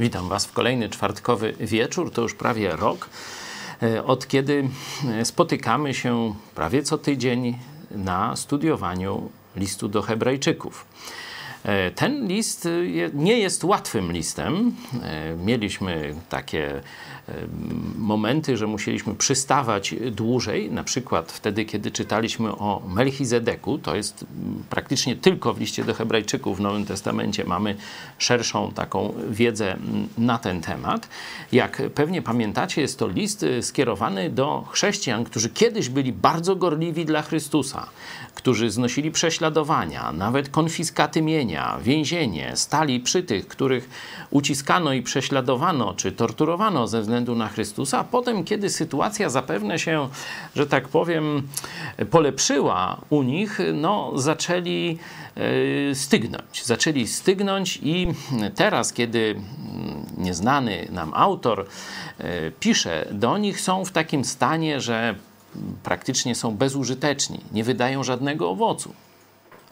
Witam Was w kolejny czwartkowy wieczór, to już prawie rok, od kiedy spotykamy się prawie co tydzień na studiowaniu listu do Hebrajczyków. Ten list nie jest łatwym listem. Mieliśmy takie momenty, że musieliśmy przystawać dłużej, na przykład wtedy, kiedy czytaliśmy o Melchizedeku. To jest praktycznie tylko w liście do Hebrajczyków w Nowym Testamencie mamy szerszą taką wiedzę na ten temat. Jak pewnie pamiętacie, jest to list skierowany do chrześcijan, którzy kiedyś byli bardzo gorliwi dla Chrystusa, którzy znosili prześladowania, nawet konfiskaty mienia, więzienie, stali przy tych, których uciskano i prześladowano czy torturowano ze względu na Chrystusa. A potem, kiedy sytuacja zapewne się, że tak powiem, polepszyła u nich, no zaczęli stygnąć. Zaczęli stygnąć i teraz, kiedy nieznany nam autor pisze do nich, są w takim stanie, że praktycznie są bezużyteczni, nie wydają żadnego owocu.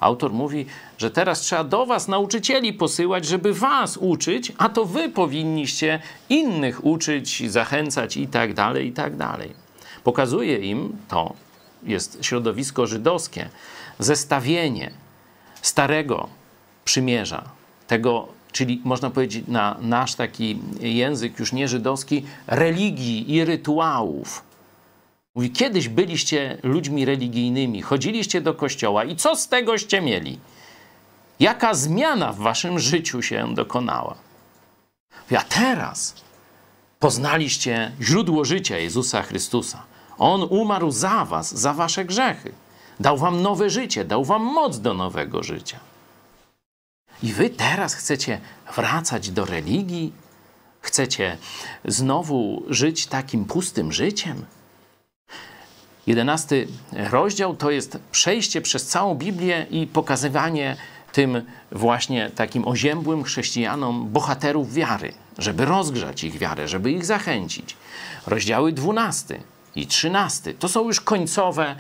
Autor mówi, że teraz trzeba do was nauczycieli posyłać, żeby was uczyć, a to wy powinniście innych uczyć, zachęcać i tak dalej, i tak dalej. Pokazuje im, to jest środowisko żydowskie, zestawienie Starego Przymierza, tego, czyli można powiedzieć na nasz taki język już nie żydowski, religii i rytuałów. Mówi, kiedyś byliście ludźmi religijnymi, chodziliście do kościoła i co z tegoście mieli? Jaka zmiana w waszym życiu się dokonała? Mówi, a teraz poznaliście źródło życia Jezusa Chrystusa. On umarł za was, za wasze grzechy. Dał wam nowe życie, dał wam moc do nowego życia. I wy teraz chcecie wracać do religii? Chcecie znowu żyć takim pustym życiem? 11 rozdział to jest przejście przez całą Biblię i pokazywanie tym właśnie takim oziębłym chrześcijanom bohaterów wiary, żeby rozgrzać ich wiarę, żeby ich zachęcić. Rozdziały 12 i 13 to są już końcowe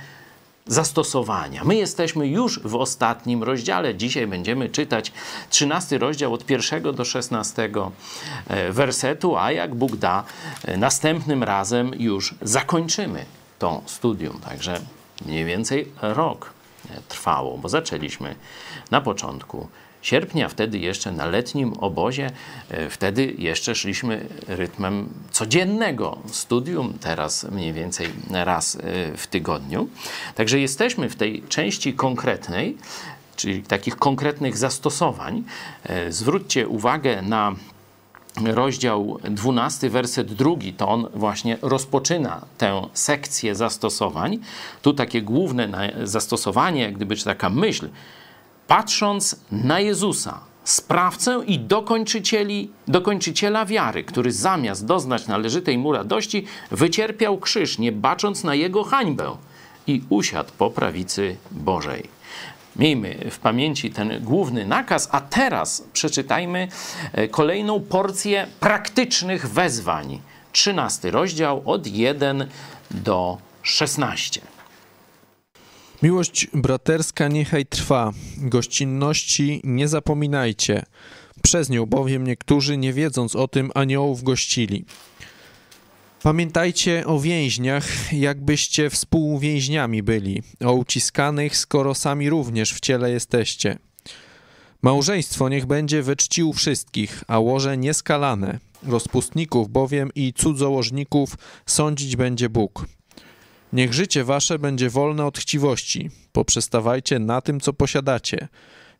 zastosowania. My jesteśmy już w ostatnim rozdziale. Dzisiaj będziemy czytać 13 rozdział od 1 do 16 wersetu, a jak Bóg da, następnym razem już zakończymy to studium, także mniej więcej rok trwało, bo zaczęliśmy na początku sierpnia, wtedy jeszcze na letnim obozie, wtedy jeszcze szliśmy rytmem codziennego studium, teraz mniej więcej raz w tygodniu. Także jesteśmy w tej części konkretnej, czyli takich konkretnych zastosowań. Zwróćcie uwagę na rozdział 12, werset 2, to on właśnie rozpoczyna tę sekcję zastosowań. Tu takie główne zastosowanie, jak gdyby taka myśl. Patrząc na Jezusa, sprawcę i dokończyciela wiary, który zamiast doznać należytej mu radości, wycierpiał krzyż, nie bacząc na jego hańbę i usiadł po prawicy Bożej. Miejmy w pamięci ten główny nakaz, a teraz przeczytajmy kolejną porcję praktycznych wezwań. 13 rozdział od 1 do 16. Miłość braterska niechaj trwa, gościnności nie zapominajcie. Przez nią bowiem niektórzy, nie wiedząc o tym, aniołów gościli. Pamiętajcie o więźniach, jakbyście współwięźniami byli, o uciskanych, skoro sami również w ciele jesteście. Małżeństwo niech będzie we czci u wszystkich, a łoże nieskalane. Rozpustników bowiem i cudzołożników sądzić będzie Bóg. Niech życie wasze będzie wolne od chciwości, poprzestawajcie na tym, co posiadacie.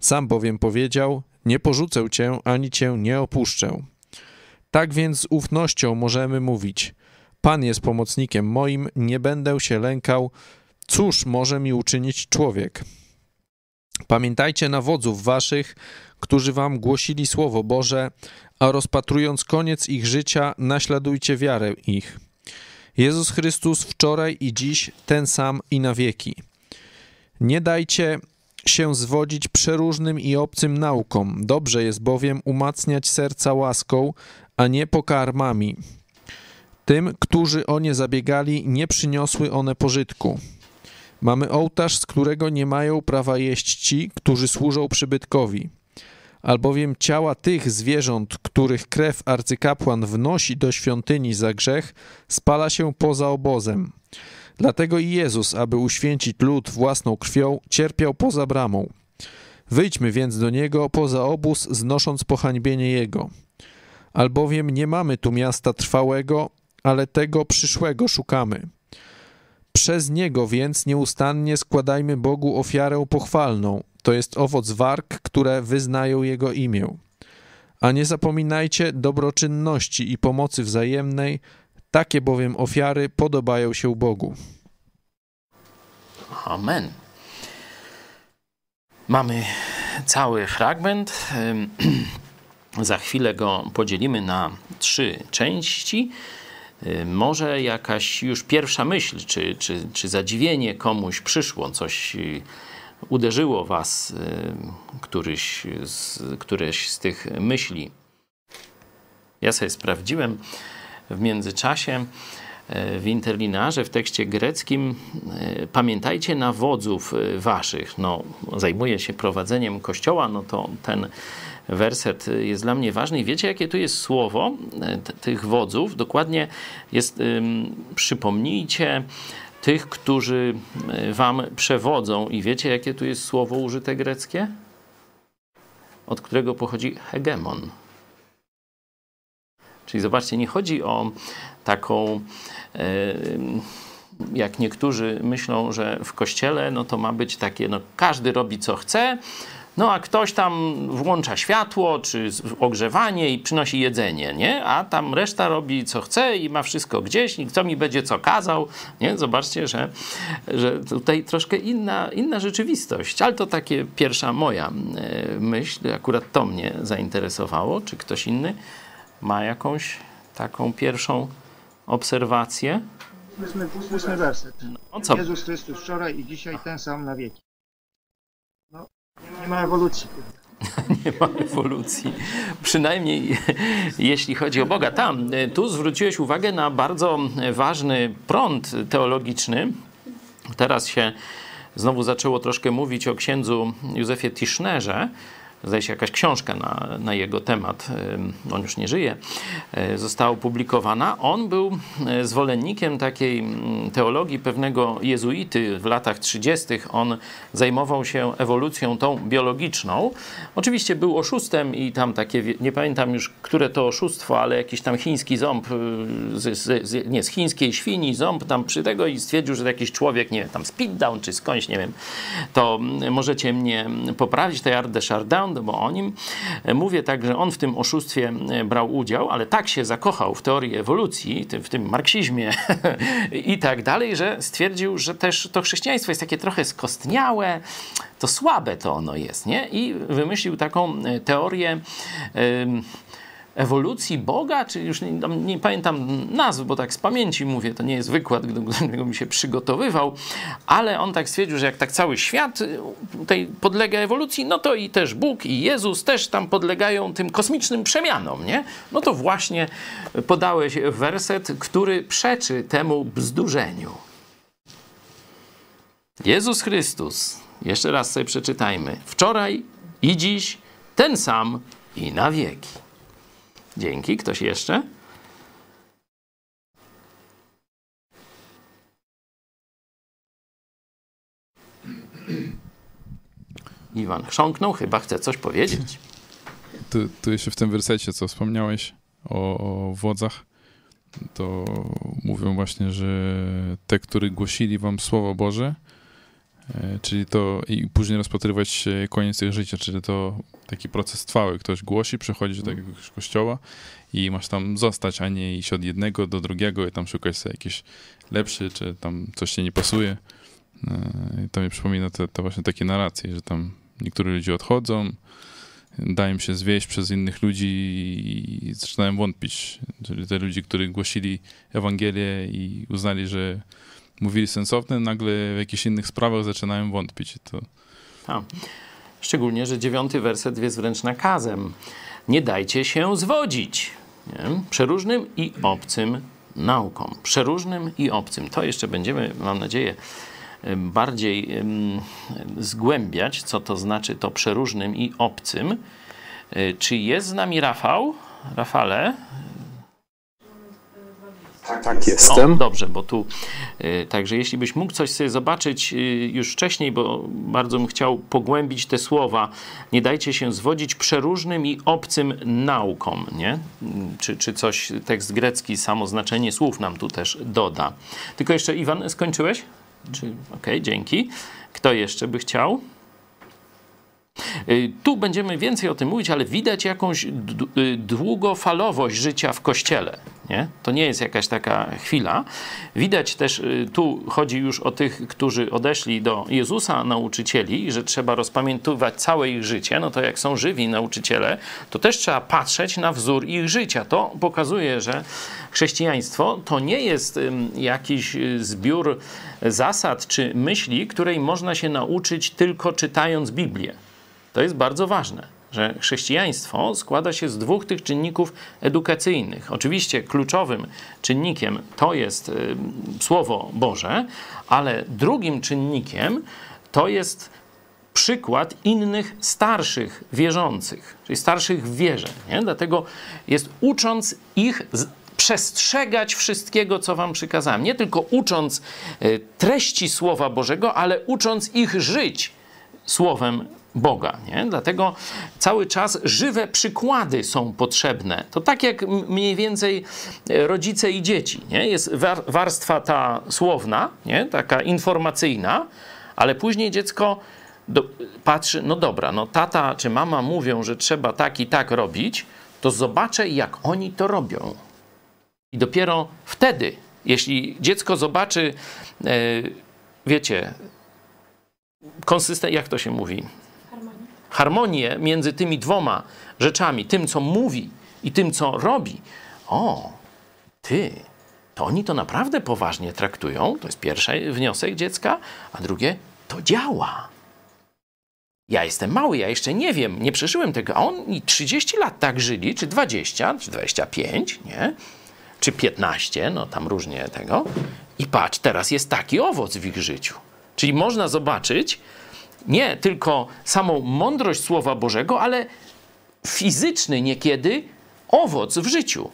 Sam bowiem powiedział, nie porzucę cię, ani cię nie opuszczę. Tak więc z ufnością możemy mówić, Pan jest pomocnikiem moim, nie będę się lękał, cóż może mi uczynić człowiek? Pamiętajcie nawodzów waszych, którzy wam głosili Słowo Boże, a rozpatrując koniec ich życia, naśladujcie wiarę ich. Jezus Chrystus wczoraj i dziś ten sam i na wieki. Nie dajcie się zwodzić przeróżnym i obcym naukom, dobrze jest bowiem umacniać serca łaską, a nie pokarmami. Tym, którzy o nie zabiegali, nie przyniosły one pożytku. Mamy ołtarz, z którego nie mają prawa jeść ci, którzy służą przybytkowi. albowiem ciała tych zwierząt, których krew arcykapłan wnosi do świątyni za grzech, spala się poza obozem. Dlatego i Jezus, aby uświęcić lud własną krwią, cierpiał poza bramą. Wyjdźmy więc do Niego poza obóz, znosząc pohańbienie Jego. Albowiem nie mamy tu miasta trwałego, ale tego przyszłego szukamy. Przez Niego więc nieustannie składajmy Bogu ofiarę pochwalną, to jest owoc warg, które wyznają Jego imię. A nie zapominajcie dobroczynności i pomocy wzajemnej, takie bowiem ofiary podobają się Bogu. Amen. Mamy cały fragment. Za chwilę go podzielimy na 3 części. Może jakaś już pierwsza myśl, czy zadziwienie komuś przyszło, coś uderzyło was, któreś z tych myśli. Ja sobie sprawdziłem w międzyczasie w interlinearze, w tekście greckim: pamiętajcie na wodzów waszych. No, zajmuję się prowadzeniem kościoła, no to ten werset jest dla mnie ważny. I wiecie, jakie tu jest słowo tych wodzów? Dokładnie jest: przypomnijcie tych, którzy wam przewodzą. I wiecie, jakie tu jest słowo użyte greckie? Od którego pochodzi hegemon. Czyli zobaczcie, nie chodzi o taką, jak niektórzy myślą, że w kościele no to ma być takie, no każdy robi co chce, no a ktoś tam włącza światło czy ogrzewanie i przynosi jedzenie, nie? A tam reszta robi co chce i ma wszystko gdzieś, i kto mi będzie co kazał, nie? Zobaczcie, że tutaj troszkę inna rzeczywistość, ale to takie pierwsza moja myśl, akurat to mnie zainteresowało. Czy ktoś inny ma jakąś taką pierwszą obserwację? 8 werset. No, co? Jezus Chrystus wczoraj i dzisiaj ten sam na wieki. No, nie ma ewolucji. Nie ma ewolucji. Przynajmniej jeśli chodzi o Boga. Tu zwróciłeś uwagę na bardzo ważny prąd teologiczny. Teraz się znowu zaczęło troszkę mówić o księdzu Józefie Tischnerze. Zdaje się, jakaś książka na jego temat, on już nie żyje, została opublikowana. On był zwolennikiem takiej teologii pewnego jezuity w latach 30. On zajmował się ewolucją tą biologiczną. Oczywiście był oszustem i tam takie, nie pamiętam już, które to oszustwo, ale jakiś tam chiński ząb, z chińskiej świni ząb tam przy tego, i stwierdził, że jakiś człowiek, nie wiem, tam z Pitdown czy skądś, nie wiem, to możecie mnie poprawić, Teilhard de Chardin, bo o nim mówię, tak, że on w tym oszustwie brał udział, ale tak się zakochał w teorii ewolucji, w tym marksizmie i tak dalej, że stwierdził, że też to chrześcijaństwo jest takie trochę skostniałe, to słabe to ono jest, nie? I wymyślił taką teorię ewolucji Boga, czy już nie pamiętam nazw, bo tak z pamięci mówię, to nie jest wykład, do którego mi się przygotowywał, ale on tak stwierdził, że jak tak cały świat tutaj podlega ewolucji, no to i też Bóg i Jezus też tam podlegają tym kosmicznym przemianom, nie? No to właśnie podałeś werset, który przeczy temu bzdurzeniu. Jezus Chrystus, jeszcze raz sobie przeczytajmy, wczoraj i dziś ten sam i na wieki. Dzięki. Ktoś jeszcze? Iwan chrząknął, chyba chce coś powiedzieć. Tu jeszcze w tym wersecie, co wspomniałeś o wodzach, to mówią właśnie, że te, którzy głosili wam Słowo Boże, czyli to, i później rozpatrywać koniec ich życia, czyli to taki proces trwały. Ktoś głosi, przechodzi do jakiegoś kościoła i masz tam zostać, a nie iść od jednego do drugiego i tam szukać sobie jakiś lepszy, czy tam coś ci nie pasuje. I to mi przypomina to właśnie takie narracje, że tam niektórzy ludzie odchodzą, dają się zwieść przez innych ludzi i zaczynają wątpić. Czyli te ludzie, którzy głosili Ewangelię i uznali, że mówili sensowne, nagle w jakichś innych sprawach zaczynają wątpić. Szczególnie, że 9 werset jest wręcz nakazem. Nie dajcie się zwodzić, nie? Przeróżnym i obcym naukom. Przeróżnym i obcym. To jeszcze będziemy, mam nadzieję, bardziej zgłębiać, co to znaczy to przeróżnym i obcym. Czy jest z nami Rafał? Rafale? Tak, jestem. O, dobrze, bo tu także jeśli byś mógł coś sobie zobaczyć już wcześniej, bo bardzo bym chciał pogłębić te słowa. Nie dajcie się zwodzić przeróżnym i obcym naukom, nie? Czy coś, tekst grecki, samo znaczenie słów nam tu też doda. Tylko jeszcze, Iwan, skończyłeś? Okej, dzięki. Kto jeszcze by chciał? Tu będziemy więcej o tym mówić, ale widać jakąś długofalowość życia w Kościele. Nie? To nie jest jakaś taka chwila. Widać też, tu chodzi już o tych, którzy odeszli do Jezusa, nauczycieli, że trzeba rozpamiętywać całe ich życie. No to jak są żywi nauczyciele, to też trzeba patrzeć na wzór ich życia. To pokazuje, że chrześcijaństwo to nie jest jakiś zbiór zasad czy myśli, której można się nauczyć tylko czytając Biblię. To jest bardzo ważne, że chrześcijaństwo składa się z dwóch tych czynników edukacyjnych. Oczywiście kluczowym czynnikiem to jest Słowo Boże, ale drugim czynnikiem to jest przykład innych starszych wierzących, czyli starszych w wierze. Nie? Dlatego jest ucząc ich przestrzegać wszystkiego, co wam przykazałem. Nie tylko ucząc treści Słowa Bożego, ale ucząc ich żyć Słowem Boga, nie? Dlatego cały czas żywe przykłady są potrzebne. To tak jak mniej więcej rodzice i dzieci, nie? Jest warstwa ta słowna, nie? Taka informacyjna, ale później dziecko patrzy, no dobra, no tata czy mama mówią, że trzeba tak i tak robić, to zobaczę, jak oni to robią. I dopiero wtedy, jeśli dziecko zobaczy, wiecie, jak to się mówi? Harmonię między tymi dwoma rzeczami, tym, co mówi i tym, co robi. O, to oni to naprawdę poważnie traktują. To jest pierwszy wniosek dziecka, a drugie, to działa. Ja jestem mały, ja jeszcze nie wiem, nie przeżyłem tego, a oni 30 lat tak żyli, czy 20, czy 25, nie? Czy 15, no tam różnie tego. I patrz, teraz jest taki owoc w ich życiu. Czyli można zobaczyć nie tylko samą mądrość Słowa Bożego, ale fizyczny niekiedy owoc w życiu.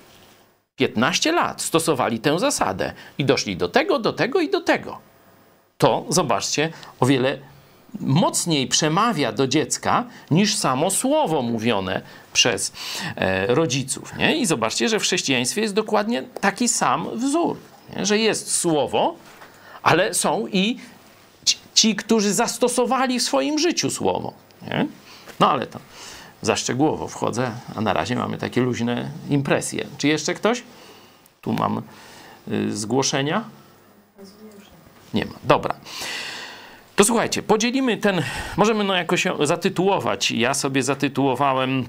15 lat stosowali tę zasadę i doszli do tego i do tego. To, zobaczcie, o wiele mocniej przemawia do dziecka niż samo słowo mówione przez rodziców. Nie? I zobaczcie, że w chrześcijaństwie jest dokładnie taki sam wzór, nie? Że jest słowo, ale są i ci, którzy zastosowali w swoim życiu słowo. Nie? No ale to za szczegółowo wchodzę, a na razie mamy takie luźne impresje. Czy jeszcze ktoś? Tu mam zgłoszenia? Nie ma. Dobra. To słuchajcie, podzielimy ten, możemy no jakoś zatytułować. Ja sobie zatytułowałem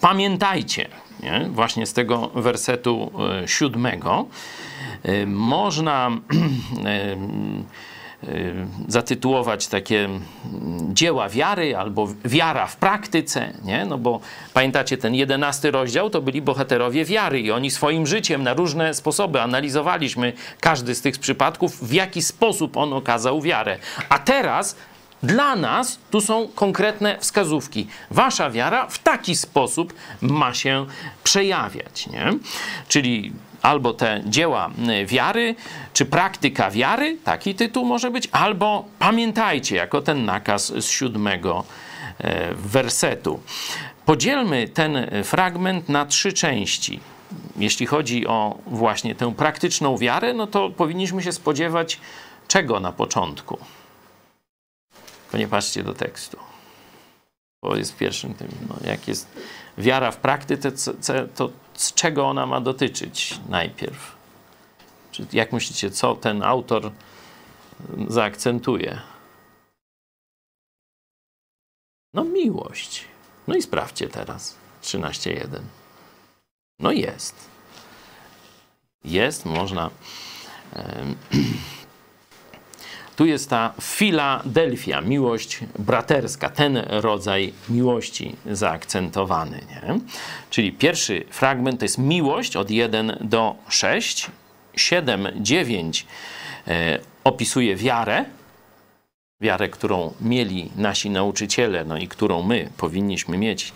Pamiętajcie, nie? Właśnie z tego wersetu 7. Można zatytułować takie dzieła wiary albo wiara w praktyce, nie? No bo pamiętacie ten 11 rozdział, to byli bohaterowie wiary i oni swoim życiem na różne sposoby analizowaliśmy każdy z tych przypadków, w jaki sposób on okazał wiarę. A teraz dla nas tu są konkretne wskazówki. Wasza wiara w taki sposób ma się przejawiać, nie? Czyli albo te dzieła wiary, czy praktyka wiary, taki tytuł może być, albo pamiętajcie, jako ten nakaz z 7 wersetu. Podzielmy ten fragment na 3 części. Jeśli chodzi o właśnie tę praktyczną wiarę, no to powinniśmy się spodziewać czego na początku? To nie patrzcie do tekstu. Bo jest pierwszym tym, no, jak jest wiara w praktyce, to z czego ona ma dotyczyć najpierw? Czy jak myślicie, co ten autor zaakcentuje? No miłość. No i sprawdźcie teraz. 13.1. No jest. Jest, można. Tu jest ta Filadelfia, miłość braterska, ten rodzaj miłości zaakcentowany, nie? Czyli pierwszy fragment to jest miłość od 1 do 6, 7-9 opisuje wiarę, którą mieli nasi nauczyciele, no i którą my powinniśmy mieć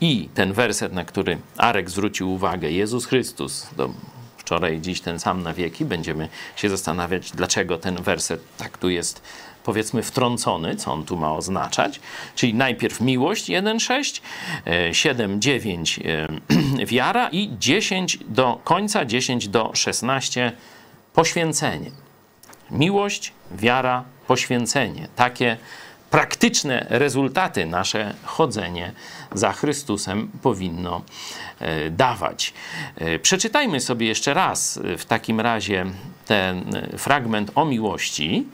I ten werset, na który Arek zwrócił uwagę, Jezus Chrystus, do wczoraj i dziś ten sam na wieki, będziemy się zastanawiać, dlaczego ten werset tak tu jest, powiedzmy, wtrącony, co on tu ma oznaczać. Czyli najpierw miłość 1,6, 7,9 wiara i 10 do końca, 10 do 16 poświęcenie. Miłość, wiara, poświęcenie. Takie praktyczne rezultaty nasze chodzenie za Chrystusem powinno dawać. Przeczytajmy sobie jeszcze raz w takim razie ten fragment o miłości.